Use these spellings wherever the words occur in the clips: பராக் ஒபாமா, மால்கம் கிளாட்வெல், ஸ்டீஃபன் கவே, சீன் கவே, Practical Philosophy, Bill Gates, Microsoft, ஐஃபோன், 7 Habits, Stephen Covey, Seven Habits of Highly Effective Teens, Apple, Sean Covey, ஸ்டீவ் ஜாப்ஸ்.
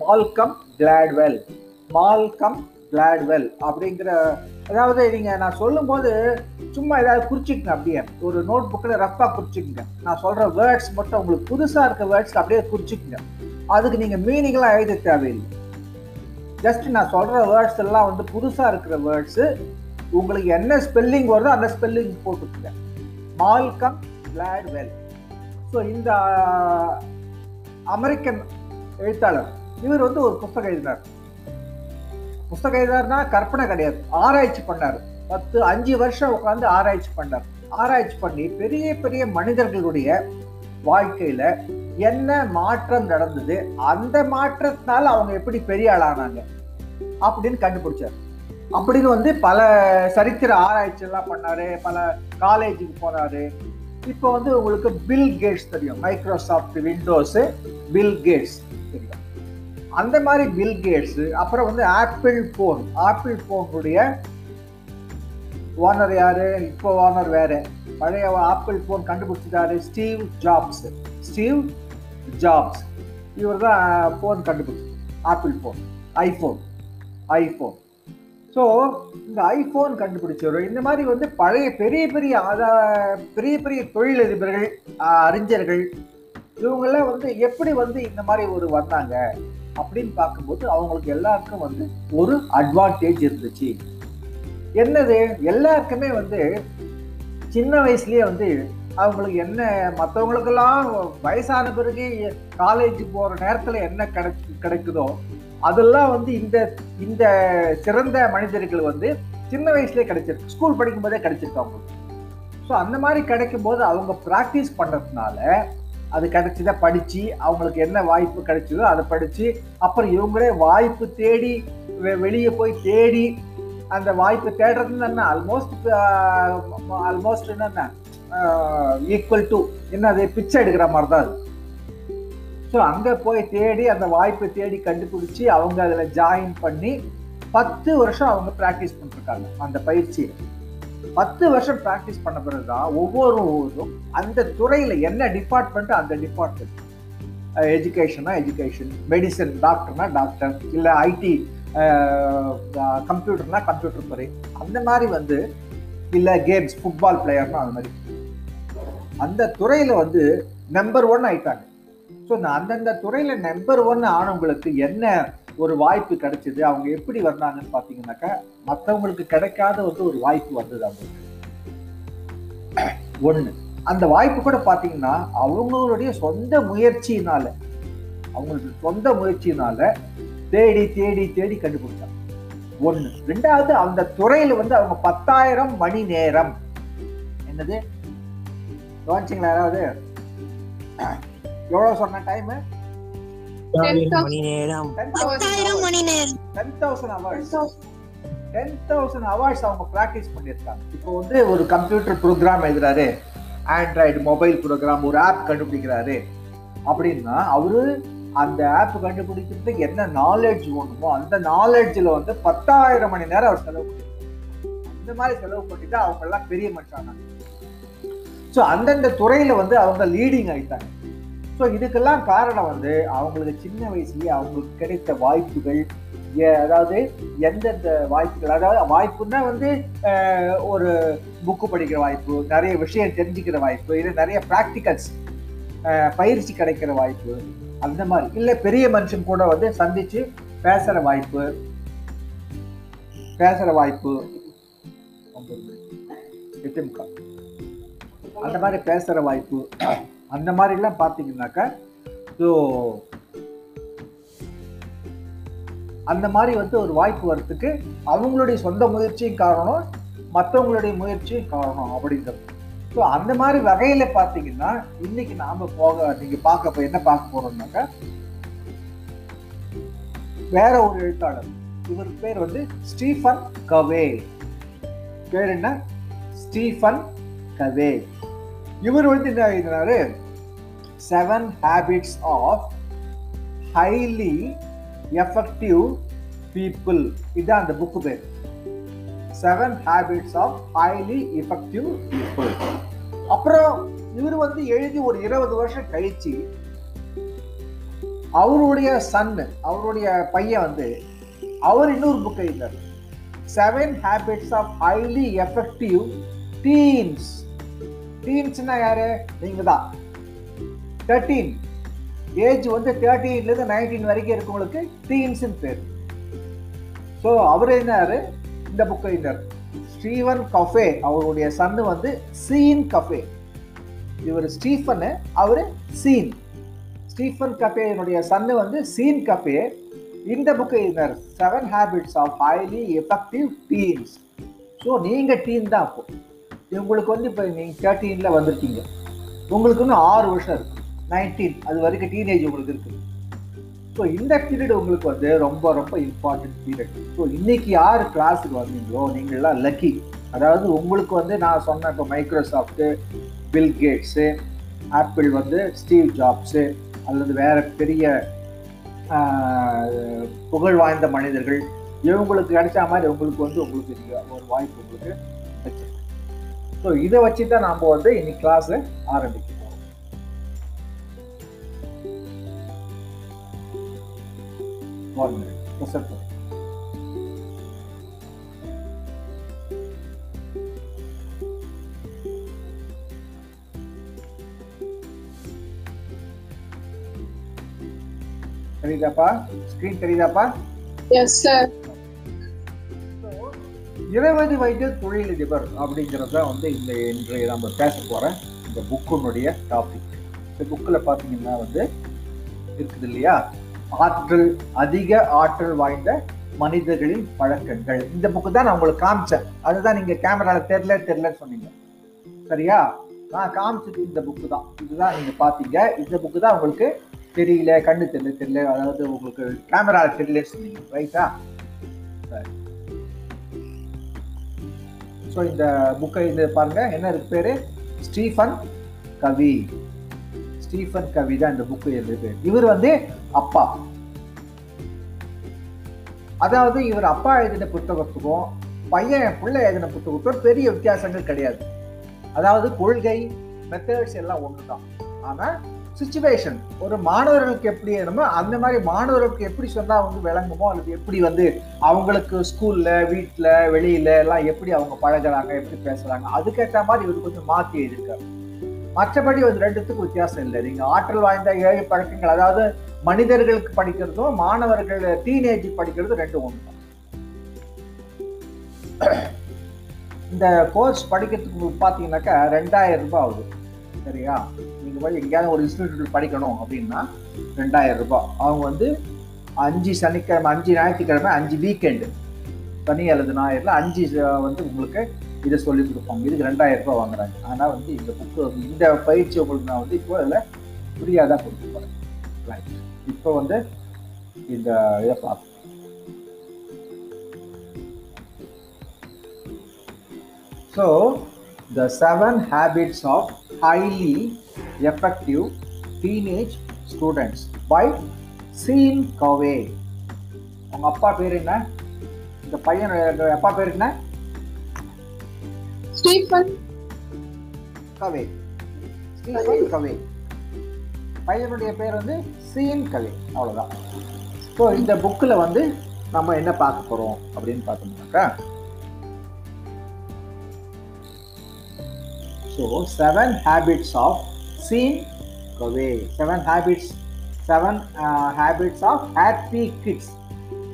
மால்கம் கிளாட்வெல் அப்படிங்கிற, அதாவது நீங்கள் நான் சொல்லும்போது சும்மா ஏதாவது குறிச்சிக்கங்க, அப்படியே ஒரு நோட் புக்கில் ரஃப்பாக குறிச்சிக்கங்க. நான் சொல்கிற வேர்ட்ஸ் மட்டும் உங்களுக்கு புதுசாக இருக்க வேர்ட்ஸ்க்கு அப்படியே குறிச்சிக்கங்க. அதுக்கு நீங்கள் மீனிங்லாம் எழுத தேவையில்லை. ஜஸ்ட் நான் சொல்கிற வேர்ட்ஸ் எல்லாம் வந்து புதுசாக இருக்கிற வேர்ட்ஸு, உங்களுக்கு என்ன ஸ்பெல்லிங் வருதோ அந்த ஸ்பெல்லிங் போட்டுக்கங்க. மால்கம் கிளாட்வெல். ஸோ இந்த அமெரிக்கன் எழுத்தாளர், இவர் வந்து ஒரு புத்தகம் எழுதினார். புத்தகம் எழுதினார்னா கற்பனை கிடையாது, ஆராய்ச்சி பண்ணார். 5 வருஷம் உட்காந்து ஆராய்ச்சி பண்ணார். ஆராய்ச்சி பண்ணி பெரிய பெரிய மனிதர்களுடைய வாழ்க்கையில் என்ன மாற்றம் நடந்தது, அந்த மாற்றத்தினால அவங்க எப்படி பெரிய ஆளானாங்க அப்படின்னு கண்டுபிடிச்சார். அப்படின்னு வந்து பல சரித்திர ஆராய்ச்சியெல்லாம் பண்ணார், பல காலேஜுக்கு போனார். இப்போ வந்து உங்களுக்கு பில் கேட்ஸ் தெரியும், மைக்ரோசாஃப்ட் விண்டோஸு பில் கேட்ஸ் தெரியும். அந்த மாதிரி பில் கேட்ஸு. அப்புறம் வந்து ஆப்பிள் ஃபோனுடைய ஓனர் யார், இப்போ ஓனர் வேறு, பழைய ஆப்பிள் ஃபோன் கண்டுபிடிச்சிட்டாரு ஸ்டீவ் ஜாப்ஸ். இவர் தான் ஃபோன் கண்டுபிடிச்சி, ஆப்பிள் ஃபோன், ஐஃபோன். ஸோ இந்த ஐஃபோன் கண்டுபிடிச்சவர். இந்த மாதிரி வந்து பழைய பெரிய பெரிய தொழிலதிபர்கள், அறிஞர்கள், இவங்கெல்லாம் வந்து எப்படி வந்து இந்த மாதிரி ஒரு வந்தாங்க அப்படின்னு பார்க்கும்போது அவங்களுக்கு எல்லாருக்கும் வந்து ஒரு அட்வான்டேஜ் இருந்துச்சு. என்னது, எல்லாருக்குமே வந்து சின்ன வயசுலேயே வந்து அவங்களுக்கு என்ன, மற்றவங்களுக்கெல்லாம் வயசான பிறகு காலேஜ் போகிற நேரத்தில் என்ன கிடைக்குதோ அதெல்லாம் வந்து இந்த சிறந்த மனிதர்கள் வந்து சின்ன வயசுலேயே கிடைச்சிருக்கு, ஸ்கூல் படிக்கும் போதே கிடைச்சிருக்கு அவங்களுக்கு. ஸோ அந்த மாதிரி கிடைக்கும்போது அவங்க ப்ராக்டிஸ் பண்ணுறதுனால அது கிடைச்சதை படித்து, அவங்களுக்கு என்ன வாய்ப்பு கிடைச்சதோ அதை படித்து, அப்புறம் இவங்களே வாய்ப்பு தேடி வெளியே போய் தேடி, அந்த வாய்ப்பு தேடுறதுன்னு என்ன ஆல்மோஸ்ட் என்னென்ன ஈக்குவல் டு என்ன, அது பிச்சை எடுக்கிற மாதிரி தான். ஸோ அங்கே போய் தேடி அந்த வாய்ப்பை தேடி கண்டுபிடிச்சி அவங்க அதில் ஜாயின் பண்ணி 10 வருஷம் அவங்க ப்ராக்டிஸ் பண்ணிருக்காங்க. அந்த பயிற்சியை 10 வருஷம் ப்ராக்டிஸ் பண்ண பிறகு தான் ஒவ்வொரு ஊரும் அந்த துறையில் என்ன டிபார்ட்மெண்ட்டு, அந்த டிபார்ட்மெண்ட் எஜுகேஷன், மெடிசன் டாக்டர்னா டாக்டர், இல்லை ஐடி கம்ப்யூட்டர்னா கம்ப்யூட்டர் துறை, அந்த மாதிரி வந்து, இல்லை கேம்ஸ் ஃபுட்பால் பிளேயர்னா அந்த மாதிரி அந்த துறையில் வந்து நம்பர் 1 ஆயிட்டாங்க. ஸோ அந்தந்த துறையில் நம்பர் 1 ஆனவங்களுக்கு என்ன ஒரு வாய்ப்பு கிடைச்சிது, அவங்க எப்படி வந்தாங்கன்னு பார்த்தீங்கன்னாக்கா மற்றவங்களுக்கு கிடைக்காத வந்து ஒரு வாய்ப்பு வந்தது அவங்களுக்கு. 1 அந்த வாய்ப்பு கூட பார்த்தீங்கன்னா அவங்களுடைய சொந்த முயற்சியினால தேடி கண்டுபிடிச்சாங்க. 1 ரெண்டாவது, அந்த துறையில் வந்து அவங்க 10,000 மணி நேரம், என்னது கவனிச்சிங்களா யாராவது, எவ்வளவு சொன்ன டைமு, 10,000 hours அவங்க பிராக்டிஸ் பண்ணியிருக்காங்க. இப்போ வந்து ஒரு கம்ப்யூட்டர் ப்ரோக்ராம் எழுதுறாரு, ஆண்ட்ராய்டு மொபைல் ப்ரோக்ராம், ஒரு ஆப் கண்டுபிடிக்கிறாரு அப்படின்னா அவரு அந்த ஆப் கண்டுபிடிக்கிறதுக்கு என்ன நாலேஜ் வேணுமோ அந்த நாலேஜில் வந்து 10,000 மணி நேரம் அவர் செலவு பண்ணியிருக்காங்க. இந்த மாதிரி செலவு பண்ணிட்டு அவங்க எல்லாம் பெரிய மனுஷனாங்க. ஸோ அந்தந்த துறையில் வந்து அவங்க லீடிங் ஆகிட்டாங்க. ஸோ இதுக்கெல்லாம் காரணம் வந்து அவங்களுக்கு சின்ன வயசுலேயே அவங்களுக்கு கிடைத்த வாய்ப்புகள், அதாவது எந்தெந்த வாய்ப்புகள், அதாவது வாய்ப்புன்னா வந்து ஒரு புக்கு படிக்கிற வாய்ப்பு, நிறைய விஷயம் தெரிஞ்சுக்கிற வாய்ப்பு, இல்லை நிறைய ப்ராக்டிக்கல்ஸ் பயிற்சி கிடைக்கிற வாய்ப்பு, அந்த மாதிரி, இல்லை பெரிய மனுஷன் கூட வந்து சந்தித்து பேசுகிற வாய்ப்பு, அந்த மாதிரி பேசுகிற வாய்ப்பு, அந்த மாதிரிலாம் பார்த்தீங்கன்னாக்கா. ஸோ அந்த மாதிரி வந்து ஒரு வாய்ப்பு வர்றதுக்கு அவங்களுடைய சொந்த முயற்சியும் காரணம், மற்றவங்களுடைய முயற்சியும் காரணம் அப்படிங்கிறது. ஸோ அந்த மாதிரி வகையில் பார்த்தீங்கன்னா இன்னைக்கு நீங்கள் பார்க்க போகிறோம்னாக்கா வேற ஒரு எழுத்தாளர், இவர் பேர் வந்து ஸ்டீஃபன் கவே. இவர் வந்து என்ன எழுதினாரு, 7 Habits of Highly Effective People. இதுதான் அந்த புக்கு பேர், 7 Habits of Highly Effective People. அப்புறம் இவர் வந்து எழுதி ஒரு 20 வருஷம் கழிச்சு அவருடைய சன்னு, அவருடைய பையன் வந்து அவர் இன்னொரு புக் எழுதினார், seven habits of highly effective teens. டீன்ஸ்னா யாரு? நீங்க தான். 13 ஏஜ் வந்து 13லேருந்து 19 வரைக்கும் இருக்கவங்களுக்கு டீன்ஸ்ன்னு பேர். ஸோ அவர் எழுதினாரு, இந்த புக் எழுதினார் ஸ்டீவன் கஃபே. அவருடைய சன்னு வந்து சீன் கஃபே. இவர் ஸ்டீஃபனு, அவர் சீன். ஸ்டீஃபன் கஃபேனுடைய சன்னு வந்து சீன் கஃபே இந்த புக்கு எழுதினார், seven habits of highly effective teens. So நீங்கள் டீன் தான் அப்போ. உங்களுக்கு வந்து இப்போ நீங்கள் 13 வந்திருக்கீங்க, உங்களுக்கு இன்னும் 6 வருஷம் இருக்குது. 19 அது வரைக்கும் டீனேஜ் உங்களுக்கு இருக்குது. ஸோ இந்த பீரியட் உங்களுக்கு வந்து ரொம்ப ரொம்ப இம்பார்ட்டன்ட் பீரியட். ஸோ இன்றைக்கி யார் கிளாஸுக்கு வந்தீங்களோ நீங்கள்லாம் லக்கி. அதாவது உங்களுக்கு வந்து நான் சொன்ன இப்போ மைக்ரோசாஃப்ட்டு, பில் கேட்ஸு, ஆப்பிள் வந்து ஸ்டீவ் ஜாப்ஸு, அல்லது வேறு பெரிய புகழ் வாய்ந்த மனிதர்கள், இவங்களுக்கு கிடைச்ச மாதிரி உங்களுக்கு வந்து உங்களுக்கு ஒரு வாய்ப்பு உங்களுக்கு வச்சு. ஸோ இதை வச்சு தான் நாம் வந்து இன்னைக்கு கிளாஸை ஆரம்பிக்கணும். தெரியுதாப்பா? ஸ்கிரீன் தெரியுதாப்பா? Yes sir. 20 வயது தொழிலதிபர் அப்படிங்கிறத வந்து இந்த இன்றைய நம்ம பேச போற இந்த புக்கினுடைய டாபிக். இந்த புக்கில் பார்த்தீங்கன்னா வந்து இருக்குது இல்லையா, ஆற்றல், அதிக ஆற்றல் வாய்ந்த மனிதர்களின் பழக்கங்கள். இந்த புக்கு தான் நான் உங்களுக்கு காமிச்சேன். அதுதான் நீங்க கேமரால தெரியலன்னு சொன்னீங்க, சரியா? நான் காமிச்சது இந்த புக்கு தான். இதுதான் நீங்க பாத்தீங்க. இந்த புக்கு தான் உங்களுக்கு தெரியல, கண்ணு தெரியல, அதாவது உங்களுக்கு கேமரால தெரியலன்னு சொன்னீங்க, ரைட்டா? ஸோ இந்த புக்கை இது பாருங்க, என்ன இருக்கு பேரு? ஸ்டீஃபன் கவி. ஸ்டீஃபன் கவி தான் இந்த புக்கு எழுதியது. இவர் வந்து அப்பா, அதாவது இவர் அப்பா எழுதின புத்தகத்துக்கும் பையன் பிள்ளை எழுதின புத்தகத்துக்கும் பெரிய வித்தியாசங்கள் கிடையாது. அதாவது கொள்கை, மெத்தட்ஸ் எல்லாம் ஒன்று தான். ஆனால் சுச்சுவேஷன், ஒரு மாணவர்களுக்கு எப்படி என்னமோ அந்த மாதிரி மாணவர்களுக்கு எப்படி சொன்னால் அவங்க விளங்குமோ, அல்லது எப்படி வந்து அவங்களுக்கு ஸ்கூலில், வீட்டில், வெளியில் எல்லாம் எப்படி அவங்க பழகிறாங்க, எப்படி பேசுகிறாங்க, அதுக்கேற்ற மாதிரி இவர் கொஞ்சம் மாற்றி எழுதியிருக்காரு. மற்றபடி ஒரு ரெண்டுத்துக்கும் வித்தியாசம் இல்லை. நீங்கள் ஆற்றல் வாய்ந்த 7 பழக்கங்கள், அதாவது மனிதர்களுக்கு படிக்கிறதும் மாணவர்கள் டீனேஜ் படிக்கிறதும் ரெண்டும் ஒன்று தான். இந்த கோர்ஸ் படிக்கிறதுக்கு பார்த்தீங்கன்னாக்கா 2000 ரூபாய் ஆகுது, சரியா? நீங்கள் போய் எங்கேயாவது ஒரு இன்ஸ்டிடியூட் படிக்கணும் அப்படின்னா 2000 ரூபாய். அவங்க வந்து 5 சனிக்கிழமை, 5 ஞாயிற்றுக்கிழமை, 5 வீக்கெண்டு, சனி அல்லது ஞாயிறில் 5 வந்து உங்களுக்கு இதை சொல்லி கொடுப்பாங்க. இதுக்கு 2000 ரூபாய் வாங்குறாங்க. ஆனால் வந்து இந்த புக்கு, இந்த பயிற்சி உங்களுக்கு நான் வந்து இப்போ அதில் ஃப்ரீயாக தான் கொடுக்க போகிறேன். ரைட், இப்போ வந்து இந்த இதை பார்ப்போம். So the 7 Habits of Highly Effective Teenage Students by Sean Covey. அவங்க அப்பா பேர் என்ன? இந்த பையன் அப்பா பேர் என்ன? ஸ்டீஃபன் கவே. ஸ்டீஃபன் கவே. பையனுடைய பேர் வந்து சீன் கவே, அவ்வளோதான். ஸோ இந்த புக்கில் வந்து நம்ம என்ன பார்க்க போகிறோம் அப்படின்னு பார்த்தோம்னாக்கா, so 7 Habits of சீன் கவே. 7 Habits, 7 Habits of happy kids.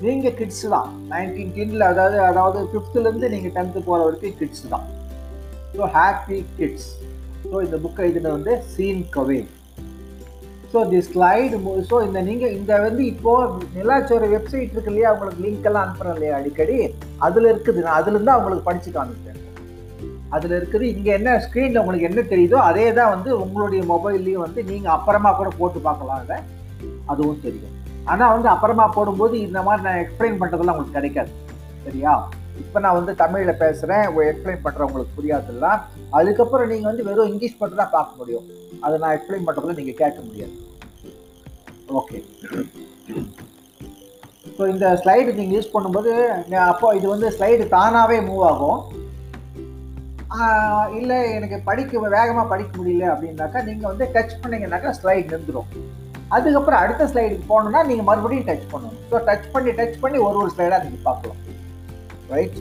நீங்கள் கிட்ஸ் தான், 19 அதாவது 5th-லேருந்து நீங்கள் 10th போகிற வரைக்கும் கிட்ஸ் தான். So happy kids. ஸோ இந்த புக்கை எழுதின வந்து சீன் கவே. So the slide. So இந்த நீங்கள் இந்த வந்து இப்போது நிலாச்சோர வெப்சைட் இருக்கு இல்லையா, அவங்களுக்கு லிங்க்கெல்லாம் அனுப்புகிறேன் இல்லையா அடிக்கடி, அதில் இருக்குது. நான் அதுலேருந்து அவங்களுக்கு படித்து காமிச்சேன். அதில் இருக்குது. இங்கே என்ன ஸ்க்ரீனில் உங்களுக்கு என்ன தெரியுதோ அதே தான் வந்து உங்களுடைய மொபைல்லையும் வந்து நீங்கள் அப்புறமா கூட போட்டு பார்க்கலாம், இல்லை அதுவும் தெரியும். ஆனால் வந்து அப்புறமா போடும்போது இந்த மாதிரி நான் எக்ஸ்பிளைன் பண்ணுறதெல்லாம் உங்களுக்கு கிடைக்காது, சரியா? இப்போ நான் வந்து தமிழில் பேசுகிறேன், எக்ஸ்பிளைன் பண்ணுறேன், உங்களுக்கு புரியாதுலாம். அதுக்கப்புறம் நீங்கள் வந்து வெறும் இங்கிலீஷ் மட்டும் தான் பார்க்க முடியும். அதை நான் எக்ஸ்பிளைன் பண்ணுறதுல நீங்கள் கேட்க முடியாது, ஓகே? ஸோ இந்த ஸ்லைடு நீங்கள் யூஸ் பண்ணும்போது அப்போ இது வந்து ஸ்லைடு தானாகவே மூவ் ஆகும். இல்லை எனக்கு படிக்க வேகமாக படிக்க முடியல அப்படின்னாக்கா நீங்கள் வந்து டச் பண்ணிங்கன்னாக்கா ஸ்லைடு நின்றுடும். அதுக்கப்புறம் அடுத்த ஸ்லைடுக்கு போகணுன்னா நீங்கள் மறுபடியும் டச் பண்ணணும். ஸோ டச் பண்ணி ஒரு ஸ்லைடாக நீங்கள் பார்க்கலாம். Right,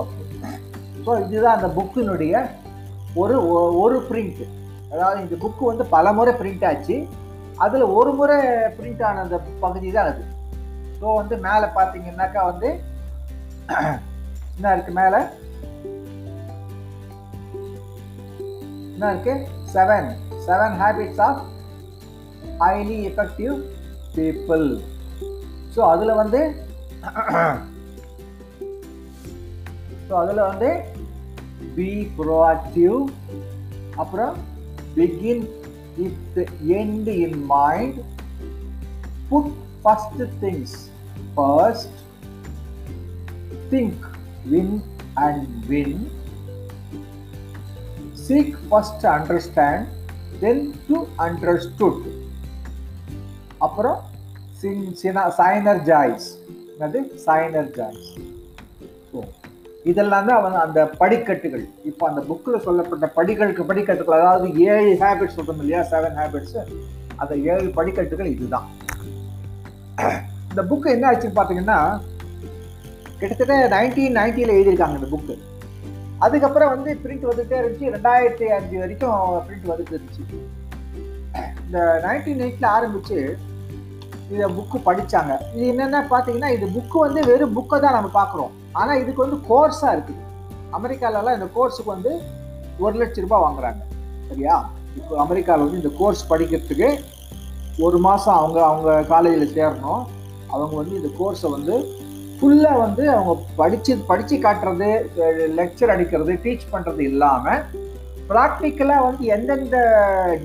okay. ஸோ இதுதான் அந்த புக்கினுடைய ஒரு பிரிண்ட். அதாவது இந்த புக்கு வந்து பல முறை பிரிண்ட் ஆச்சு, அதில் ஒரு முறை பிரிண்ட் ஆன அந்த பகுதி தான் அது. ஸோ வந்து மேலே பார்த்தீங்கன்னாக்கா வந்து என்ன இருக்கு, மேலே என்ன இருக்கு, seven habits of highly effective people. So அதில் வந்து பி ப்ரோஆக்டிவ், அப்புறம் begin with the end in mind, put first things first, think win and win, seek first to understand, then to understood, apra synergize. So இதெல்லாம் தான் அவன் அந்த படிக்கட்டுகள். இப்போ அந்த புக்கில் சொல்லப்பட்ட படிக்கட்டுகள், அதாவது 7 ஹேபிட்ஸ் சொல்கிறோம் இல்லையா, 7 ஹேபிட்ஸு, அந்த 7 படிக்கட்டுகள் இதுதான். இந்த புக்கு என்ன ஆச்சுன்னு பார்த்தீங்கன்னா கிட்டத்தட்ட 1990 எழுதியிருக்காங்க இந்த புக்கு. அதுக்கப்புறம் வந்து பிரிண்ட் வந்துகிட்டே இருந்துச்சு, 2005 வரைக்கும் பிரிண்ட் வந்துட்டு இருந்துச்சு. இந்த 1990 ஆரம்பித்து இதை புக்கு படித்தாங்க. இது என்னென்ன பார்த்தீங்கன்னா, இது புக்கு வந்து வெறும் புக்கை தான் நம்ம பார்க்குறோம், ஆனால் இதுக்கு வந்து கோர்ஸாக இருக்குது. அமெரிக்காவிலலாம் இந்த கோர்ஸுக்கு வந்து $1,00,000 வாங்குறாங்க, சரியா? இப்போ அமெரிக்காவில் வந்து இந்த கோர்ஸ் படிக்கிறதுக்கு ஒரு மாதம் அவங்க காலேஜில் சேரணும். அவங்க வந்து இந்த கோர்ஸை வந்து ஃபுல்லாக வந்து அவங்க படித்து காட்டுறது, லெக்சர் அடிக்கிறது, டீச் பண்ணுறது இல்லாமல் ப்ராக்டிக்கலாக வந்து எந்தெந்த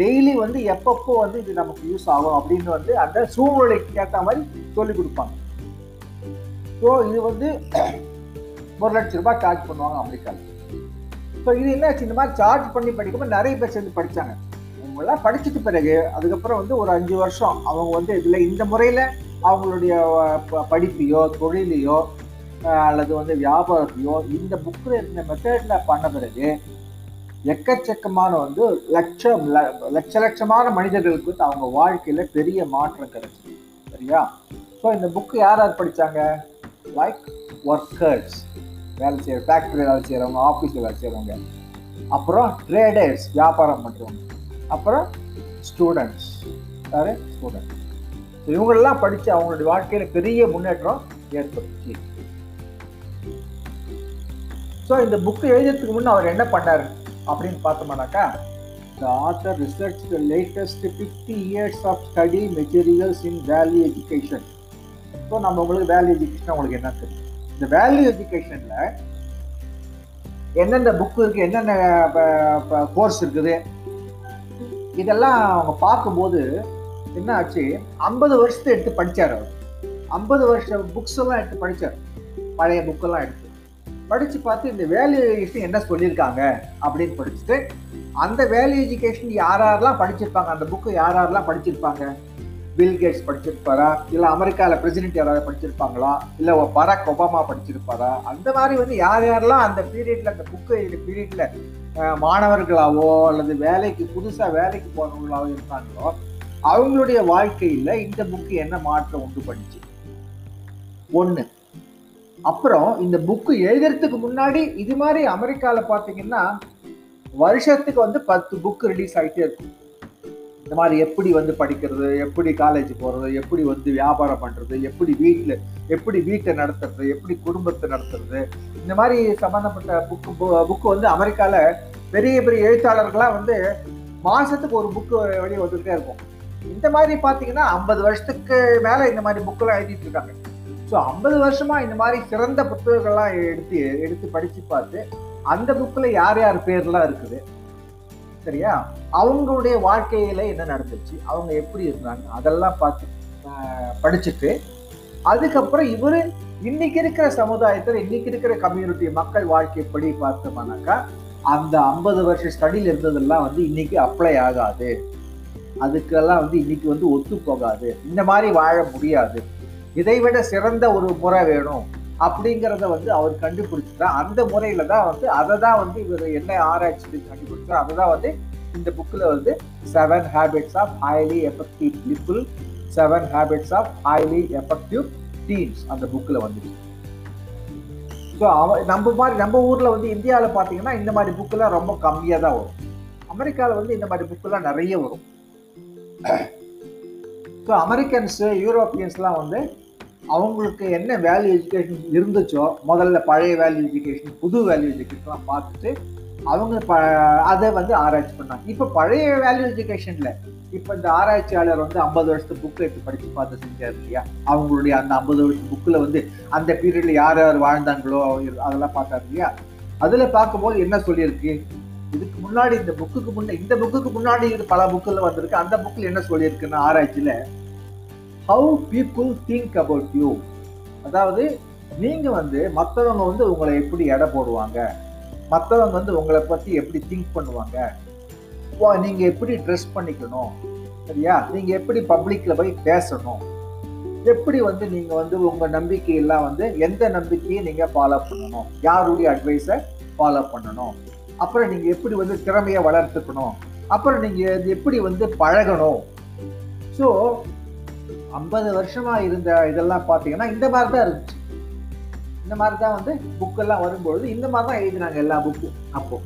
டெய்லி வந்து எப்பப்போ வந்து இது நமக்கு யூஸ் ஆகும் அப்படின்னு வந்து அந்த சூழ்நிலைக்கு ஏற்ற மாதிரி சொல்லிக் கொடுப்பாங்க. ஸோ இது வந்து $1,00,000 சார்ஜ் பண்ணுவாங்க அமெரிக்காவில். ஸோ இது என்ன ஆச்சு, இந்த மாதிரி சார்ஜ் பண்ணி படிக்கும்போது நிறைய பேர் சேர்ந்து படித்தாங்க. அவங்களாம் படிச்சுட்டு பிறகு அதுக்கப்புறம் வந்து ஒரு 5 வருஷம் அவங்க வந்து இதில் இந்த முறையில் அவங்களுடைய படிப்பையோ தொழிலையோ அல்லது வந்து வியாபாரத்தையோ இந்த புக்கில் இந்த மெத்தடில் பண்ண பிறகு எக்கச்சக்கமான வந்து லட்சலட்சமான மனிதர்களுக்கு வந்து அவங்க வாழ்க்கையில் பெரிய மாற்றம் கிடைச்சிது, சரியா? ஸோ இந்த புக்கு யார் படித்தாங்க, லைக் ஒர்க்கர்ஸ், வேலை செய்கிற ஃபேக்ட்ரியில் வேலை செய்கிறவங்க, ஆஃபீஸில் வேலை செய்கிறவங்க, அப்புறம் ட்ரேடர்ஸ், வியாபாரம் பண்ணுறவங்க, அப்புறம் ஸ்டூடெண்ட்ஸ். ஸோ இவங்களெல்லாம் படித்து அவங்களுடைய வாழ்க்கையில் பெரிய முன்னேற்றம் ஏற்பட்டுச்சு. ஸோ இந்த புக்கு எழுதுறதுக்கு முன்னே அவர் என்ன பண்ணார் அப்படின்னு பார்த்தோம்னாக்கா, the author researched the latest 50 years of study materials in value education. So நம்ம உங்களுக்கு வேல்யூ எஜுகேஷன் உங்களுக்கு என்ன தெரியும், இந்த வேல்யூ எஜுகேஷனில் என்னென்ன புக்கு இருக்குது, என்னென்ன கோர்ஸ் இருக்குது, இதெல்லாம் அவங்க பார்க்கும்போது என்ன ஆச்சு, 50 வருஷத்தை எடுத்து படித்தார் அவர். 50 வருஷம் புக்ஸெல்லாம் எடுத்து படித்தார், பழைய புக்கெல்லாம் எடுத்து படித்து பார்த்து இந்த வேல்யூ எஜுகேஷன் என்ன சொல்லியிருக்காங்க அப்படின்னு படிச்சுட்டு, அந்த வேல்யூ எஜுகேஷன் யாரெல்லாம் படிச்சிருப்பாங்க, அந்த புக்கு யாரெல்லாம் படிச்சிருப்பாங்க, பில் கேட்ஸ் படிச்சிருப்பாரா, இல்லை அமெரிக்காவில் பிரசிடென்ட் யாராவது படிச்சிருப்பாங்களா, இல்லை பராக் ஒபாமா படிச்சிருப்பாரா, அந்த மாதிரி வந்து யாரெல்லாம் அந்த பீரியடில் அந்த புக்கு பீரியடில் மாணவர்களாவோ அல்லது புதுசாக வேலைக்கு போனவங்களாவோ இருக்காங்களோ அவங்களுடைய வாழ்க்கையில் இந்த புக்கு என்ன மாற்றம் உண்டு பண்ணிச்சு, ஒன்று. அப்புறம் இந்த புக்கு எழுதுறதுக்கு முன்னாடி இது மாதிரி அமெரிக்காவில் பார்த்தீங்கன்னா வருஷத்துக்கு வந்து 10 புக்கு ரிலீஸ் ஆகிட்டே இருக்கும். இந்த மாதிரி எப்படி வந்து படிக்கிறது, எப்படி காலேஜ் போகிறது, எப்படி வந்து வியாபாரம் பண்ணுறது, எப்படி வீட்டை நடத்துறது, எப்படி குடும்பத்தை நடத்துறது, இந்த மாதிரி சம்மந்தப்பட்ட புக்கு வந்து அமெரிக்காவில் பெரிய பெரிய எழுத்தாளர்களாக வந்து மாதத்துக்கு ஒரு புக்கு வெளியே வந்துக்கிட்டே இருக்கும். இந்த மாதிரி பார்த்தீங்கன்னா 50 வருஷத்துக்கு மேலே இந்த மாதிரி புக்கெல்லாம் எழுதிட்டு இருக்காங்க. ஸோ 50 வருஷமாக இந்த மாதிரி சிறந்த புத்தகங்கள்லாம் எடுத்து படித்து பார்த்து அந்த புக்கில் யார் பேர்லாம் இருக்குது, சரியா, அவங்களுடைய வாழ்க்கையில் என்ன நடந்துச்சு, அவங்க எப்படி இருந்தாங்க, அதெல்லாம் பார்த்து படிச்சுட்டு அதுக்கப்புறம் இவர் இன்றைக்கி இருக்கிற சமுதாயத்தில், இன்றைக்கி இருக்கிற கம்யூனிட்டி மக்கள் வாழ்க்கைப்படி பார்த்தோம்னாக்கா அந்த 50 வருஷம் ஸ்டடியில் இருந்ததெல்லாம் வந்து இன்றைக்கி அப்ளை ஆகாது, அதுக்கெல்லாம் வந்து இன்றைக்கி வந்து ஒத்து போகாது, இந்த மாதிரி வாழ முடியாது, இதைவிட சிறந்த ஒரு முறை வேணும் அப்படிங்கிறத வந்து அவர் கண்டுபிடிச்சிட்டா. அந்த முறையில் தான் வந்து அதை தான் வந்து இவர் என்ன ஆராய்ச்சி கண்டுபிடிச்சா அதை தான் வந்து இந்த புக்கில் வந்து 7 Habits of Highly Effective People, 7 Habits of Highly Effective Teens அந்த புக்கில் வந்துடுச்சு. ஸோ நம்ம ஊரில் வந்து இந்தியாவில் பார்த்தீங்கன்னா இந்த மாதிரி புக்கெல்லாம் ரொம்ப கம்மியாக தான் வரும். அமெரிக்காவில் வந்து இந்த மாதிரி புக்கெல்லாம் நிறைய வரும். ஸோ அமெரிக்கன்ஸு யூரோப்பியன்ஸ்லாம் வந்து அவங்களுக்கு என்ன வேல்யூ எஜுகேஷன் இருந்துச்சோ முதல்ல பழைய வேல்யூ எஜுகேஷன் புது வேல்யூ எஜுகேஷன்லாம் பார்த்துட்டு அவங்க அதை வந்து ஆராய்ச்சி பண்ணாங்க. இப்போ பழைய வேல்யூ எஜுகேஷனில் இப்போ இந்த ஆராய்ச்சியாளர் வந்து 50 வருஷத்து புக்கு எடுத்து படித்து பார்த்து செஞ்சார் இல்லையா, அவங்களுடைய அந்த 50 வருஷத்து புக்கில் வந்து அந்த பீரியடில் யார் யார் வாழ்ந்தாங்களோ அதெல்லாம் பார்த்தாரு இல்லையா. அதில் பார்க்கும்போது என்ன சொல்லியிருக்கு, இதுக்கு முன்னாடி இந்த புக்குக்கு முன்னாடி பல புக்கில் வந்திருக்கு, அந்த புக்கில் என்ன சொல்லியிருக்குன்னா ஆராய்ச்சியில் how people think about you, அதாவது நீங்கள் வந்து மற்றவங்க வந்து உங்களை எப்படி எடை போடுவாங்க, மற்றவங்க வந்து உங்களை பற்றி எப்படி திங்க் பண்ணுவாங்க, நீங்கள் எப்படி ட்ரெஸ் பண்ணிக்கணும் சரியா, நீங்கள் எப்படி பப்ளிக்கில் போய் பேசணும், எப்படி வந்து நீங்கள் வந்து உங்கள் நம்பிக்கையெல்லாம் வந்து எந்த நம்பிக்கையை நீங்கள் ஃபாலோ பண்ணணும், யாருடைய அட்வைஸை ஃபாலோ பண்ணணும், அப்புறம் நீங்கள் எப்படி வந்து திறமையை வளர்த்துக்கணும், அப்புறம் நீங்கள் எப்படி வந்து பழகணும். ஸோ 50 வருஷமாக இருந்த இதெல்லாம் பார்த்தீங்கன்னா இந்த மாதிரி தான் இருந்துச்சு. இந்த மாதிரி தான் வந்து புக்கெல்லாம் வரும்பொழுது இந்த மாதிரி தான் எழுதினாங்க எல்லா புக்கும். அப்போது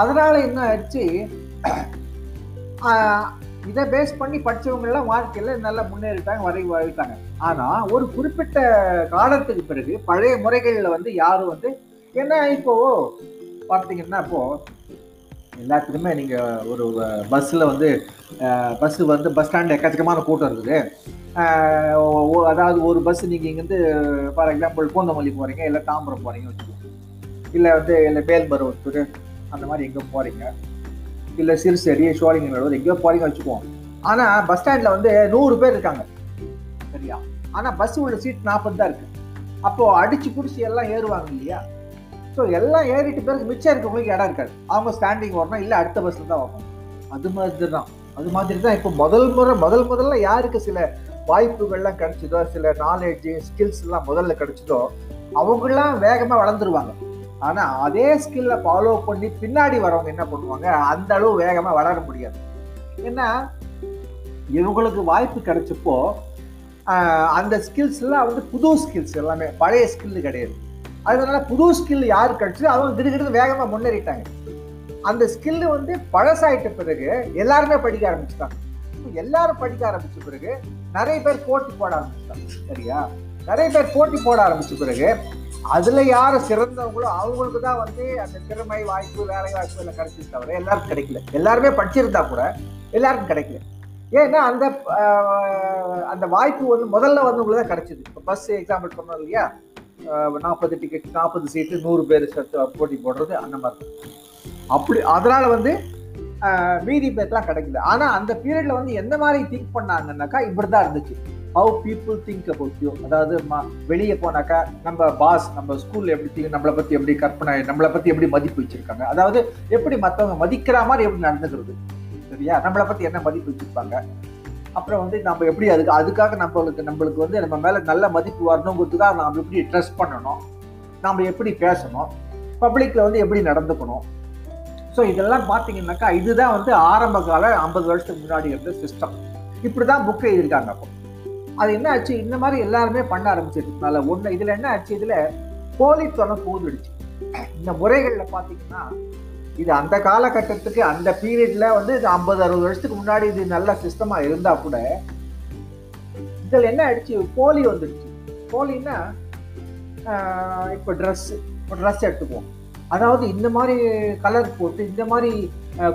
அதனால் என்ன ஆயிடுச்சு, இதை பேஸ் பண்ணி படித்தவங்கெல்லாம் வாழ்க்கையில் நல்லா முன்னேறிட்டாங்க வாழ்விட்டாங்க. ஆனால் ஒரு குறிப்பிட்ட காலத்துக்கு பிறகு பழைய முறைகளில் வந்து யாரும் வந்து என்ன இப்போது பார்த்தீங்கன்னா இப்போது எல்லாத்துக்குமே நீங்கள் ஒரு பஸ்ஸில் வந்து பஸ் ஸ்டாண்டில் எக்கச்சக்கமான கூட்டம் இருக்குது. அதாவது ஒரு பஸ் நீங்கள் இங்கேருந்து ஃபார் எக்ஸாம்பிள் பூந்தமல்லி போகிறீங்க, இல்லை தாம்பரம் போகிறீங்க வச்சுக்கோங்க, இல்லை வந்து இல்லை மேல்மருவத்தூர் அந்த மாதிரி எங்கே போகிறீங்க, இல்லை சிறுசேரி சோழிங்கநல்லூர் எங்கேயோ போகிறீங்க வச்சுக்குவோம். ஆனால் பஸ் ஸ்டாண்டில் வந்து 100 பேர் இருக்காங்க சரியா, ஆனால் பஸ் உள்ள சீட் 40 தான் இருக்குது. அப்போது அடித்து பிடிச்சி எல்லாம் ஏறுவாங்க இல்லையா. ஸோ எல்லாம் ஏறிட்டு பேருக்கு மிச்சம் இருக்கவங்களுக்கு இடம் இருக்காது, அவங்க ஸ்டாண்டிங் வரணும், இல்லை அடுத்த பஸ்ஸில் தான் வரணும். அது மாதிரி தான் இப்போ முதல்ல யாருக்கு சில வாய்ப்புகள்லாம் கிடைச்சிதோ, சில நாலேஜு ஸ்கில்ஸ்லாம் முதல்ல கிடைச்சிதோ அவங்களாம் வேகமாக வளர்ந்துருவாங்க. ஆனால் அதே ஸ்கில்லை ஃபாலோ பண்ணி பின்னாடி வரவங்க என்ன பண்ணுவாங்க, அந்த அளவு வேகமாக வளர முடியாது. ஏன்னா இவங்களுக்கு வாய்ப்பு கிடைச்சப்போ அந்த ஸ்கில்ஸ்லாம் வந்து புது ஸ்கில்ஸ் எல்லாமே, பழைய ஸ்கில் கிடையாது. அதனால புது ஸ்கில் யார் கிடைச்சது அவங்க திடீர்னு வேகமாக முன்னேறிட்டாங்க. அந்த ஸ்கில்லு வந்து பழசாயிட்ட பிறகு எல்லாருமே படிக்க ஆரம்பிச்சுட்டாங்க. எல்லாரும் படிக்க ஆரம்பித்த பிறகு நிறைய பேர் போட்டி போட ஆரம்பிச்சிட்டாங்க சரியா. அதில் யார் சிறந்தவங்களோ அவங்களுக்கு தான் வந்து அந்த திறமை வாய்ப்பு வேலை வாய்ப்பு எல்லாம் கிடைச்சது, தவிர எல்லாரும் கிடைக்கல. எல்லாருமே படிச்சிருந்தா கூட எல்லாருக்கும் கிடைக்கல. ஏன்னா அந்த வாய்ப்பு வந்து முதல்ல வந்து உங்களுக்கு தான் கிடைச்சிது. இப்போ பஸ் எக்ஸாம்பிள் சொன்னோம் இல்லையா, 40 டிக்கெட் 40 சீட்டு 100 பேர் போட்டி போடுறது அந்த மாதிரி அப்படி. அதனால வந்து மீதி பேர்லாம் கிடைக்கல. ஆனால் அந்த பீரியட்ல வந்து எந்த மாதிரி திங்க் பண்ணாங்கன்னாக்கா இப்படி தான் இருந்துச்சு, how people think about you. அதாவது வெளியே போனாக்கா நம்ம பாஸ் நம்ம ஸ்கூல்ல எப்படி நம்மளை பற்றி எப்படி கற்பனை, நம்மளை பற்றி எப்படி மதிப்பு வச்சிருக்காங்க, அதாவது எப்படி மற்றவங்க மதிக்கிற மாதிரி எப்படி நடந்துக்கிறது சரியா, நம்மளை பற்றி என்ன மதிப்பு வச்சிருப்பாங்க. அப்புறம் வந்து நம்ம எப்படி அதுக்காக நம்மளுக்கு வந்து நம்ம மேலே நல்ல மதிப்பு வரணுங்கிறதுக்காக நம்ம எப்படி ட்ரெஸ் பண்ணணும், நம்ம எப்படி பேசணும், பப்ளிக்கில் வந்து எப்படி நடந்துக்கணும். ஸோ இதெல்லாம் பார்த்தீங்கன்னாக்கா இதுதான் வந்து ஆரம்ப கால 50 வருஷத்துக்கு முன்னாடி இருந்த சிஸ்டம். இப்படி தான் புக்கு எழுதிருக்காங்க. அப்போ அது என்ன ஆச்சு, இந்த மாதிரி எல்லாருமே பண்ண ஆரம்பிச்சிருக்கனால ஒன்று இதில் என்ன ஆச்சு, இதில் போலித்தனம் கூடுச்சு. இந்த முறைகளில் பார்த்தீங்கன்னா இது அந்த காலகட்டத்துக்கு அந்த பீரியட்ல வந்து 50-60 வருஷத்துக்கு முன்னாடி இது நல்ல சிஸ்டமா இருந்தா கூட இதில் என்ன ஆயிடுச்சு, போலி வந்துடுச்சு. போலின்னா இப்போ ட்ரெஸ் எடுத்துக்குவோம், அதாவது இந்த மாதிரி கலர் போட்டு இந்த மாதிரி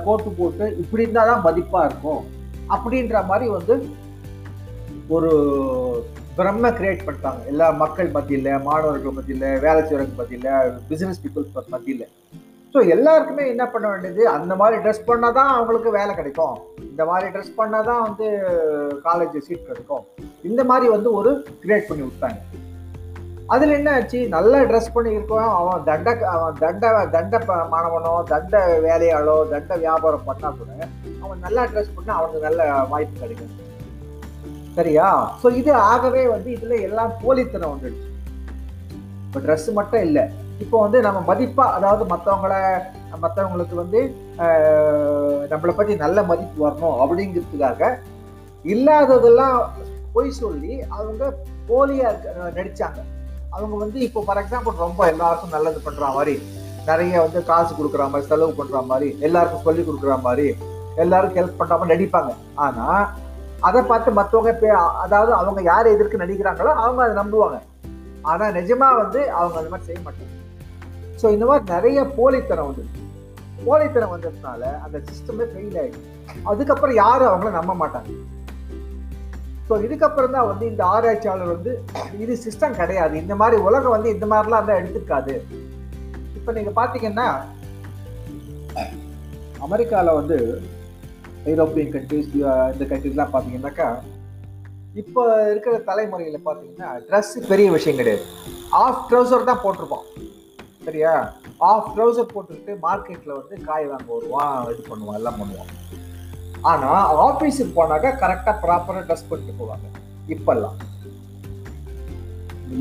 கோட்டு போட்டு இப்படி இருந்தால் தான் மதிப்பாக இருக்கும் அப்படின்ற மாதிரி வந்து ஒரு பிரம்மை கிரியேட் பண்ணிட்டாங்க எல்லா மக்கள் மத்தியில், மாணவர்கள் மத்தியில், வேலை செய்கிறவங்க மத்தியில், பிஸ்னஸ் பீப்புள்ஸ் மத்தியில். ஸோ எல்லாருக்குமே என்ன பண்ண வேண்டியது, அந்த மாதிரி ட்ரெஸ் பண்ணால் தான் அவங்களுக்கு வேலை கிடைக்கும், இந்த மாதிரி ட்ரெஸ் பண்ணால் தான் வந்து காலேஜ் சீட் கிடைக்கும், இந்த மாதிரி வந்து ஒரு கிரியேட் பண்ணி விட்டாங்க. அதில் என்ன ஆச்சு, நல்லா ட்ரெஸ் பண்ணி இருக்கவன் அவன் தண்ட மாணவனோ, தண்ட வேலையாளோ, தண்ட வியாபாரம் பண்ணால் கூட அவன் நல்லா ட்ரெஸ் பண்ணால் அவனுக்கு நல்ல வாய்ப்பு கிடைக்கும் சரியா. ஸோ இது ஆகவே வந்து இதில் எல்லாம் போலித்தனம் வந்துடுச்சு. இப்போ ட்ரெஸ் மட்டும் இல்லை, இப்போ வந்து நம்ம மதிப்பாக, அதாவது மற்றவங்களுக்கு வந்து நம்மளை பற்றி நல்ல மதிப்பு வரணும் அப்படிங்கிறதுக்காக இல்லாததெல்லாம் பொய் சொல்லி அவங்க போலியா நடிச்சாங்க. அவங்க வந்து இப்போ ஃபார் எக்ஸாம்பிள் ரொம்ப எல்லாருக்கும் நல்லது பண்ற மாதிரி, நிறைய வந்து காசு கொடுக்குற மாதிரி, செலவு பண்ற மாதிரி, எல்லாருக்கும் சொல்லி கொடுக்குற மாதிரி, எல்லாருக்கும் ஹெல்ப் பண்ற மாதிரி நடிப்பாங்க. ஆனா அதை பார்த்து மற்றவங்க, அதாவது அவங்க யார் எதிர்க்கு நடிக்கிறாங்களோ அவங்க அதை நம்புவாங்க. ஆனா நிஜமா வந்து அவங்க அது மாதிரி செய்ய மாட்டாங்க. ஸோ இந்த மாதிரி நிறைய போலித்தனம் வந்துருக்கு. போலித்தனம் வந்ததுனால அந்த சிஸ்டமே ஃபெயில் ஆயிடுச்சு. அதுக்கப்புறம் யாரும் அவங்கள நம்ப மாட்டாங்க. ஸோ இதுக்கப்புறம் தான் வந்து இந்த ஆராய்ச்சியாளர் வந்து இது சிஸ்டம் கிடையாது, இந்த மாதிரி உலகம் வந்து இந்த மாதிரிலாம் அந்த எடுத்துக்காது. இப்போ நீங்கள் பார்த்தீங்கன்னா அமெரிக்காவில் வந்து ஐரோப்பியன் கண்ட்ரிஸ், இந்த கண்ட்ரிஸ்லாம் பார்த்தீங்கன்னாக்கா இப்போ இருக்கிற தலைமுறையில் பார்த்தீங்கன்னா ட்ரெஸ் பெரிய விஷயம் கிடையாது. ஆஃப் ட்ரௌசர் தான் போட்டிருப்பான், சரியா? ஆஃப் ட்ரௌசர் போட்டுக்கிட்டு மார்க்கெட்டில் வந்து காய் வாங்க வருவான், இது பண்ணுவான், எல்லாம் பண்ணுவான். ஆனால் ஆஃபீஸுக்கு போனாக்கா கரெக்டாக ப்ராப்பராக ட்ரெஸ் பண்ணிட்டு போவாங்க. இப்பெல்லாம்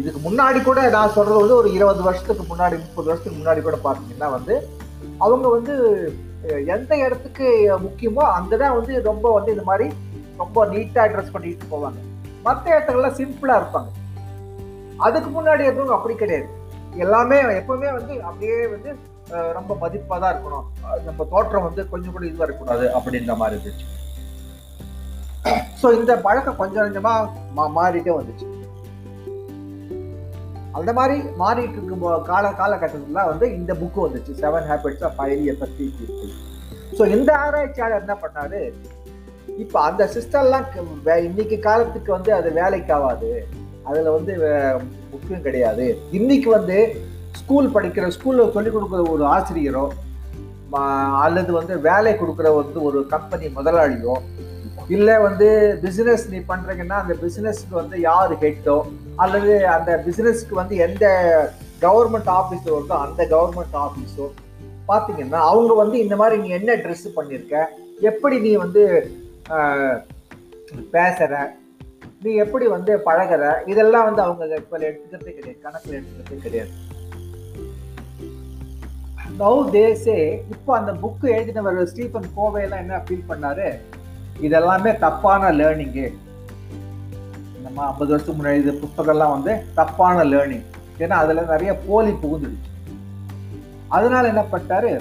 இதுக்கு முன்னாடி கூட நான் சொல்கிறது வந்து ஒரு 20 வருஷத்துக்கு முன்னாடி 30 வருஷத்துக்கு முன்னாடி கூட பார்த்தீங்கன்னா வந்து அவங்க வந்து எந்த இடத்துக்கு முக்கியமோ அங்கே தான் வந்து ரொம்ப வந்து இது மாதிரி ரொம்ப நீட்டாக ட்ரெஸ் பண்ணிட்டு போவாங்க. மற்ற இடத்துக்கெல்லாம் சிம்பிளாக இருப்பாங்க. அதுக்கு முன்னாடி எதுவும் அப்படி கிடையாது. எல்லாமே எப்பவுமே வந்து அப்படியே வந்து ரொம்ப மதிப்பாக தான் இருக்கணும், நம்ம தோற்றம் வந்து கொஞ்சம் கூட இதுவாக இருக்கக்கூடாது அப்படின்ற மாதிரி இருந்துச்சு. ஸோ இந்த பழக்கம் கொஞ்சம் கொஞ்சமாக மாறிட்டே வந்துச்சு. அந்த மாதிரி மாறிட்டு இருக்கும் காலகட்டத்தில் வந்து இந்த புக்கு வந்துச்சு, 7 Habits of Highly Effective People. So இந்த ஆராய்ச்சியாளர் என்ன பண்ணாரு, இப்போ அந்த சிஸ்டம்லாம் இன்னைக்கு காலத்துக்கு வந்து அது வேலைக்கு ஆகாது, அதில் வந்து முக்கியம் கிடையாது. இன்னைக்கு வந்து ஸ்கூல் படிக்கிற ஸ்கூலில் சொல்லிக் கொடுக்குற ஒரு ஆசிரியரோ அல்லது வந்து வேலை கொடுக்குற வந்து ஒரு கம்பெனி முதலாளியோ இல்லை வந்து பிஸ்னஸ் நீ பண்ணுறீங்கன்னா அந்த பிஸ்னஸ்க்கு வந்து யார் ஹெட்டோ அல்லது அந்த பிஸ்னஸ்க்கு வந்து எந்த கவர்மெண்ட் ஆஃபீஸோ இருக்கோ அந்த கவர்மெண்ட் ஆஃபீஸோ பார்த்தீங்கன்னா அவங்க வந்து இந்த மாதிரி நீ என்ன ட்ரெஸ்ஸு பண்ணியிருக்க, எப்படி நீ வந்து பேசுகிற, நீ எப்படி வந்து பழகிற, இதெல்லாம் வந்து அவங்க இப்போ எடுத்துக்கிறதே கிடையாது, கணக்கில் எடுத்துக்கிறதே கிடையாது. இப்போ அந்த புக்கு எழுதினவர் ஸ்டீஃபன் கோவே எல்லாம் என்ன ஃபீல் பண்ணாரு, இதெல்லாமே தப்பான லேர்னிங்கு. நம்ம 50 வருஷத்துக்கு முன்னாடி இந்த புத்தகம்லாம் வந்து தப்பான லேர்னிங், ஏன்னா அதில் நிறைய போலி புகுந்துடுச்சு. அதனால என்ன பண்ணிட்டாரு,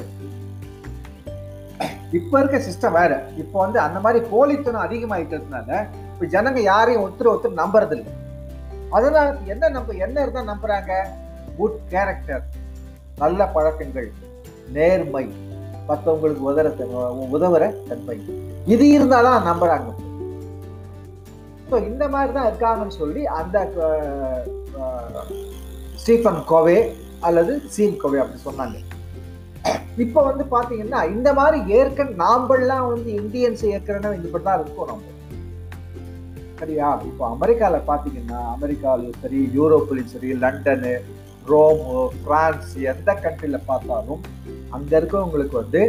இப்போ இருக்க சிஸ்டம் வேறு. இப்போ வந்து அந்த மாதிரி போலித்தனம் அதிகமாகிட்டதுனால இப்போ ஜனங்க யாரையும் ஒருத்தர் நம்புறதில்லை. அதனால என்ன என்ன இருந்தால் நம்புகிறாங்க, குட் கேரக்டர், நல்ல பழக்கங்கள், நேர்மை, மற்றவங்களுக்கு உதவுற தன்மை, இது இருந்தால்தான் நம்புறாங்க. ஸோ இந்த மாதிரி தான் இருக்காங்கன்னு சொல்லி அந்த ஸ்டீஃபன் கோவே அல்லது சீன் கோவே அப்படி சொன்னாங்க. இப்போ வந்து பார்த்தீங்கன்னா இந்த மாதிரி நாம்பெல்லாம் வந்து இந்தியன்ஸ் ஏற்கனவே இந்த மாதிரி தான் இருக்கோம் நம்ம, சரியா? இப்போ அமெரிக்காவில் பார்த்தீங்கன்னா அமெரிக்காவிலும் சரி, யூரோப்லையும் சரி, லண்டனு, ரோமு, பிரான்ஸ், எந்த கண்ட்ரியில் பார்த்தாலும் அங்கே இருக்கிறவங்களுக்கு வந்து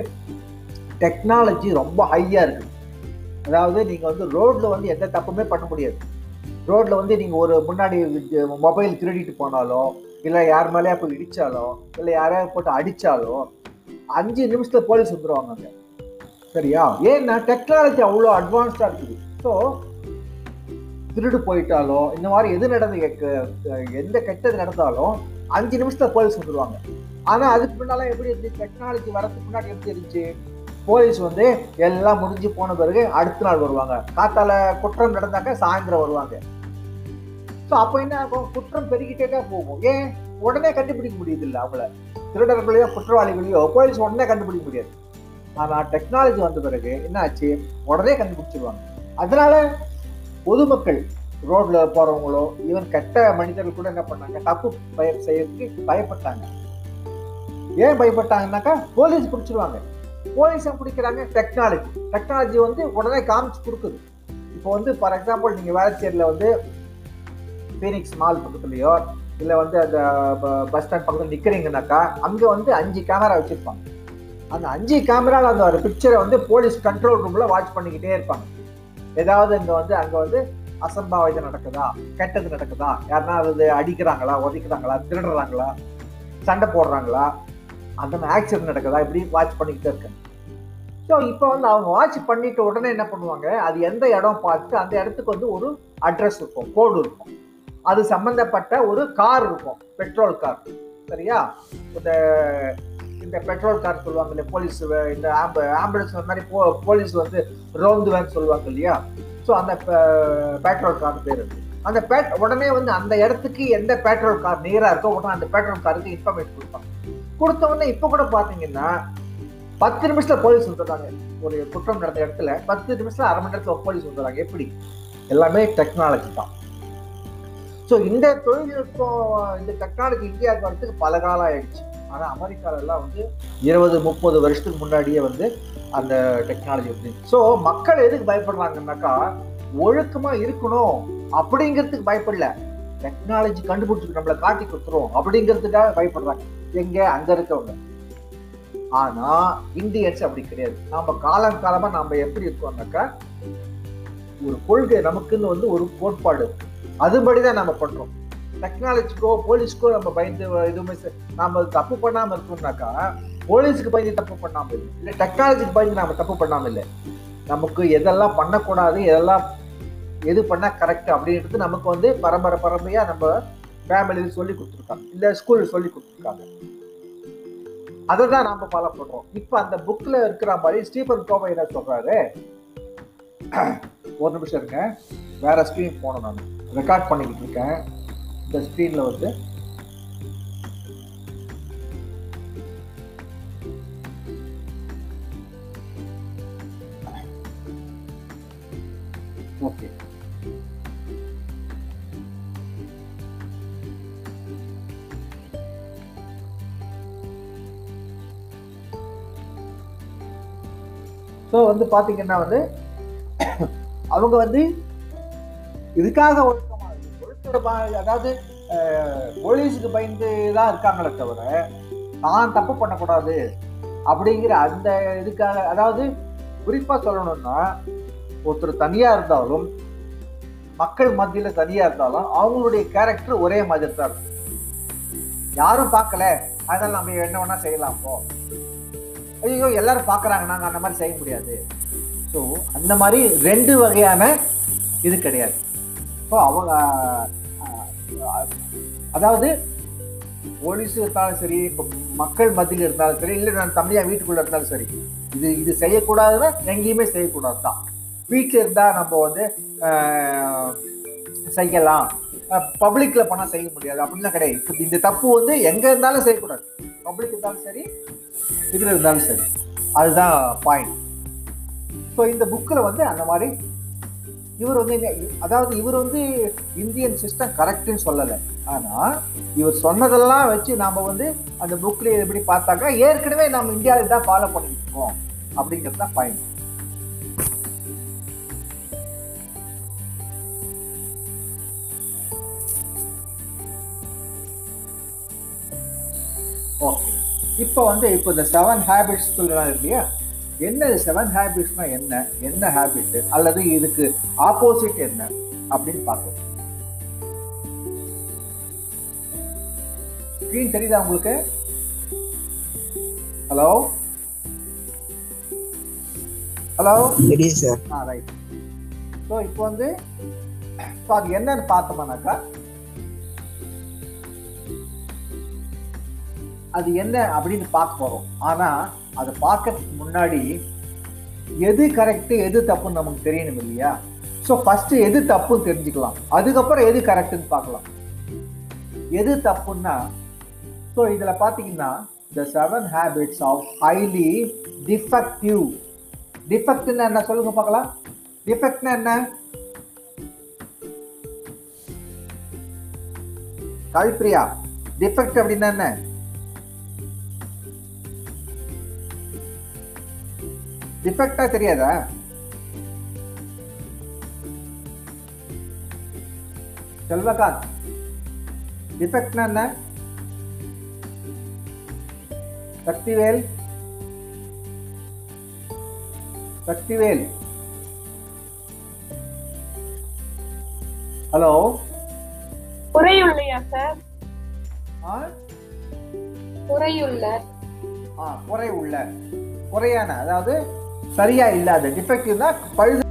டெக்னாலஜி ரொம்ப ஹையாக இருக்குது. அதாவது நீங்கள் வந்து ரோட்டில் வந்து எந்த தப்புமே பண்ண முடியாது. ரோட்டில் வந்து நீங்கள் ஒரு முன்னாடி மொபைல் திருடிட்டு போனாலோ இல்லை யார் மேலேயா போய் இடித்தாலோ இல்லை யாரையா போட்டு அடித்தாலோ 5 நிமிஷத்தில் போலீஸ் வந்துடுவாங்க அங்கே, சரியா? ஏன்னா டெக்னாலஜி அவ்வளோ அட்வான்ஸ்டாக இருக்குது. ஸோ திருடு போயிட்டாலோ இந்த மாதிரி எது நடந்து எந்த கெட்டது நடந்தாலும் 5 நிமிஷத்தில் போலீஸ் வந்துடுவாங்க. ஆனால் அதுக்கு முன்னாலாம் எப்படி இருந்துச்சு, டெக்னாலஜி வரதுக்கு முன்னாடி எப்படி இருந்துச்சு, போலீஸ் வந்து எல்லாம் முடிஞ்சு போன பிறகு அடுத்த நாள் வருவாங்க. காத்தால குற்றம் நடந்தாக்க சாயந்தரம் வருவாங்க. ஸோ அப்போ என்ன ஆகும், குற்றம் பெருகிட்டே தான் போகும். ஏன் உடனே கண்டுபிடிக்க முடியுதில்லை அவங்கள, திருடர்களையோ குற்றவாளிகளையோ போலீஸ் உடனே கண்டுபிடிக்க முடியாது. ஆனால் டெக்னாலஜி வந்த பிறகு என்ன ஆச்சு, உடனே கண்டுபிடிச்சிடுவாங்க. அதனால பொதுமக்கள் ரோட்ல போறவங்களோ ஈவன் கெட்ட மனிதர்கள் கூட என்ன பண்ணாங்க, தப்பு செய்யறதுக்கு பயப்பட்டாங்க. ஏன் பயப்பட்டாங்கன்னாக்கா போலீஸ் பிடிச்சிருவாங்க. போலீஸை பிடிக்கிறாங்க டெக்னாலஜி, டெக்னாலஜி வந்து உடனே காமிச்சு கொடுக்குது. இப்போ வந்து ஃபார் எக்ஸாம்பிள் நீங்கள் வேளச்சேரியில் வந்து பீனிக்ஸ் மால் பக்கத்துலையோ இல்லை வந்து அந்த பஸ் ஸ்டாண்ட் பக்கத்தில் நிற்கிறீங்கனாக்கா அங்கே வந்து 5 கேமரா வச்சுருப்பாங்க. அந்த 5 கேமராவில் அந்த ஒரு பிக்சரை வந்து போலீஸ் கண்ட்ரோல் ரூமில் வாட்ச் பண்ணிக்கிட்டே இருப்பாங்க. ஏதாவது அங்கே வந்து அசம்பாவிதம் நடக்குதா, கெட்டது நடக்குதா, யாருன்னா அது அடிக்கிறாங்களா, உதைக்கிறாங்களா, திருடுறாங்களா, சண்டை போடுறாங்களா, அந்த ஆக்சிடென்ட் நடக்குதா, இப்படி வாட்ச் பண்ணிக்கிட்டே இருக்காங்க. ஸோ இப்போ வந்து அவங்க வாட்ச் பண்ணிட்டு உடனே என்ன பண்ணுவாங்க, அது எந்த இடம் பார்த்து அந்த இடத்துக்கு வந்து ஒரு அட்ரஸ் இருக்கும், கோடு இருக்கும், அது சம்மந்தப்பட்ட ஒரு கார் இருக்கும், பெட்ரோல் கார். சரியா, இந்த பெட்ரோல் கார் சொல்லுவாங்க இல்லையா, போலீஸ் இந்த ஆம்புலன்ஸ் மாதிரி போலீஸ் வந்து ரோந்து வேன் சொல்லுவாங்க இல்லையா, ஸோ அந்த பெட்ரோல் கார் பேர் இருக்கு. அந்த உடனே வந்து அந்த இடத்துக்கு எந்த பெட்ரோல் கார் நியராக இருக்கோ உடனே அந்த பெட்ரோல் காருக்கு இன்ஃபர்மேஷன் கொடுப்பாங்க. கொடுத்தவொடனே இப்போ கூட பார்த்தீங்கன்னா 10 நிமிஷத்தில் போலீஸ் வந்துடுறாங்க. ஒரு குற்றம் நடந்த இடத்துல 10 நிமிஷத்தில், அரை மணி நேரத்தில் போலீஸ் வந்துடுறாங்க. எப்படி? எல்லாமே டெக்னாலஜி தான். ஸோ இந்த தொழில்நுட்பம், இந்த டெக்னாலஜி இந்தியாவுக்கு வரத்துக்கு பல காலம் ஆயிடுச்சு. ஆனால் அமெரிக்காவிலலாம் வந்து 20-30 வருஷத்துக்கு முன்னாடியே வந்து அந்த டெக்னாலஜி வந்து. ஸோ மக்கள் எதுக்கு பயப்படுறாங்கன்னாக்கா, ஒழுக்கமாக இருக்கணும் அப்படிங்கிறதுக்கு பயப்படல, டெக்னாலஜி கண்டுபிடிச்சிருக்கு நம்மளை காட்டி கொடுத்துரும் அப்படிங்கிறதுக்காக பயப்படுறாங்க. எங்கே? அங்கே இருக்கவங்க. ஆனால் இந்தியன்ஸ் அப்படி கிடையாது. நாம் காலங்காலமாக நாம் எப்படி இருக்கோம்னாக்கா, ஒரு கொள்கை நமக்குன்னு வந்து ஒரு கோட்பாடு இருக்கு, அதுபடி தான் நம்ம பண்ணுறோம். டெக்னாலஜிக்கோ போலீஸ்க்கோ நம்ம பயந்து எதுவுமே நாம் தப்பு பண்ணாமல் இருக்கோம்னாக்கா, போலீஸுக்கு பயந்து தப்பு பண்ணாமல் இல்லை, இல்லை டெக்னாலஜிக்கு பயந்து நாம் தப்பு பண்ணாமல் இல்லை. நமக்கு எதெல்லாம் பண்ணக்கூடாது, எதெல்லாம் எது பண்ணால் கரெக்ட் அப்படின்றது நமக்கு வந்து பரம்பரையாக நம்ம ஃபேமிலியில் சொல்லி கொடுத்துருக்காங்க, இல்லை ஸ்கூலில் சொல்லி கொடுத்துருக்காங்க, அதை தான் நாம் ஃபாலோ பண்ணுறோம். இப்போ அந்த புக்கில் இருக்கிற மாதிரி ஸ்டீஃபன் கோவை என்ன சொல்கிறாரு, ஒரு நிமிஷம் இருங்க, வேறு ஸ்க்ரீன் போனோம், நான் ரெக்கார்ட் பண்ணிக்கிட்டு இருக்கேன். இந்த ஸ்க்ரீனில் வந்து ஓகே, ஸோ வந்து பார்த்தீங்கன்னா வந்து அவங்க வந்து இதுக்காக ஒழுக்கமாக, அதாவது போலீஸுக்கு பயந்து தான் இருக்காங்களே தவிர நான் தப்பு பண்ணக்கூடாது அப்படிங்கிற அந்த இதுக்காக, அதாவது குறிப்பாக சொல்லணும்னா, ஒருத்தர் தனியாக இருந்தாலும் மக்கள் மத்தியில் தனியாக இருந்தாலும் அவங்களுடைய கேரக்டர் ஒரே மாதிரி தான் இருக்கும். யாரும் பார்க்கல, அதனால் நம்ம என்ன வேணால் செய்யலாம். போ ஐயோ எல்லாரும் பார்க்குறாங்க, நாங்கள் அந்த மாதிரி செய்ய முடியாது. ஸோ அந்த மாதிரி ரெண்டு வகையான இது கிடையாது. ஸோ அவங்க, அதாவது போலீஸு இருந்தாலும் சரி, இப்போ மக்கள் மத்தியில் இருந்தாலும் சரி, இல்லை நான் தனியாக வீட்டுக்குள்ளே இருந்தாலும் சரி, இது செய்யக்கூடாதுன்னா எங்கேயுமே செய்யக்கூடாது தான். வீட்டில் இருந்தால் நம்ம வந்து செய்யலாம், பப்ளிக்கில் பண்ணால் செய்ய முடியாது அப்படின்லாம் கிடையாது. இப்போ இந்த தப்பு வந்து எங்கே இருந்தாலும் செய்யக்கூடாது, பப்ளிக் இருந்தாலும் சரி, இதில் இருந்தாலும் சரி, அதுதான் பாயிண்ட். ஸோ இந்த புக்கில் வந்து அந்த மாதிரி இவர் வந்து, அதாவது இவர் வந்து இந்தியன் சிஸ்டம் கரெக்டுன்னு சொல்லலை, ஆனால் இவர் சொன்னதெல்லாம் வச்சு நாம் வந்து அந்த புக்கில் எப்படி பார்த்தாக்கா ஏற்கனவே நம்ம இந்தியாவில் தான் ஃபாலோ பண்ணிட்டு இருக்கோம் அப்படிங்கிறது தான் பாயிண்ட். ஓகே, இப்போ வந்து இப்போ இந்த 7 ஹேபிட்ஸ் சொல்கிறாங்க இல்லையா, என்ன 7 ஹேபிட்ஸ்னா என்ன, என்ன ஹேபிட் அல்லது இதுக்கு ஆப்போசிட் என்ன அப்படின்னு பார்ப்போம். ஸ்கிரீன் தெரியுதா உங்களுக்கு? ஹலோ ஹலோ தெரியுது சார். ஆ ரைட். ஸோ இப்போ வந்து அது என்னன்னு பார்த்தோம்னாக்கா, அது என்ன அப்படின்னு பார்க்க போகிறோம். ஆனால் அதை பார்க்கறதுக்கு முன்னாடி எது கரெக்டு எது தப்புன்னு நமக்கு தெரியணும் இல்லையா. ஸோ ஃபஸ்ட்டு எது தப்புன்னு தெரிஞ்சுக்கலாம், அதுக்கப்புறம் எது கரெக்டுன்னு பார்க்கலாம். எது தப்புன்னா, ஸோ இதில் பார்த்தீங்கன்னா the 7 habits of highly defective. டிஃபெக்ட்னா என்ன சொல்லுங்க பார்க்கலாம். டிஃபெக்ட்னா என்ன? கல்பிரியா, டிஃபெக்ட் அப்படின்னா என்ன? டிஃபெக்டா தெரியாதா? செல்வகாந்த், டிஃபெக்ட்னா என்ன? சக்திவேல், சக்திவேல், ஹலோ குறையுள்ளையா சார்? குறையுள்ள, குறையான, அதாவது சரியா இல்லாத டிஃபெக்ட் தான் பழுது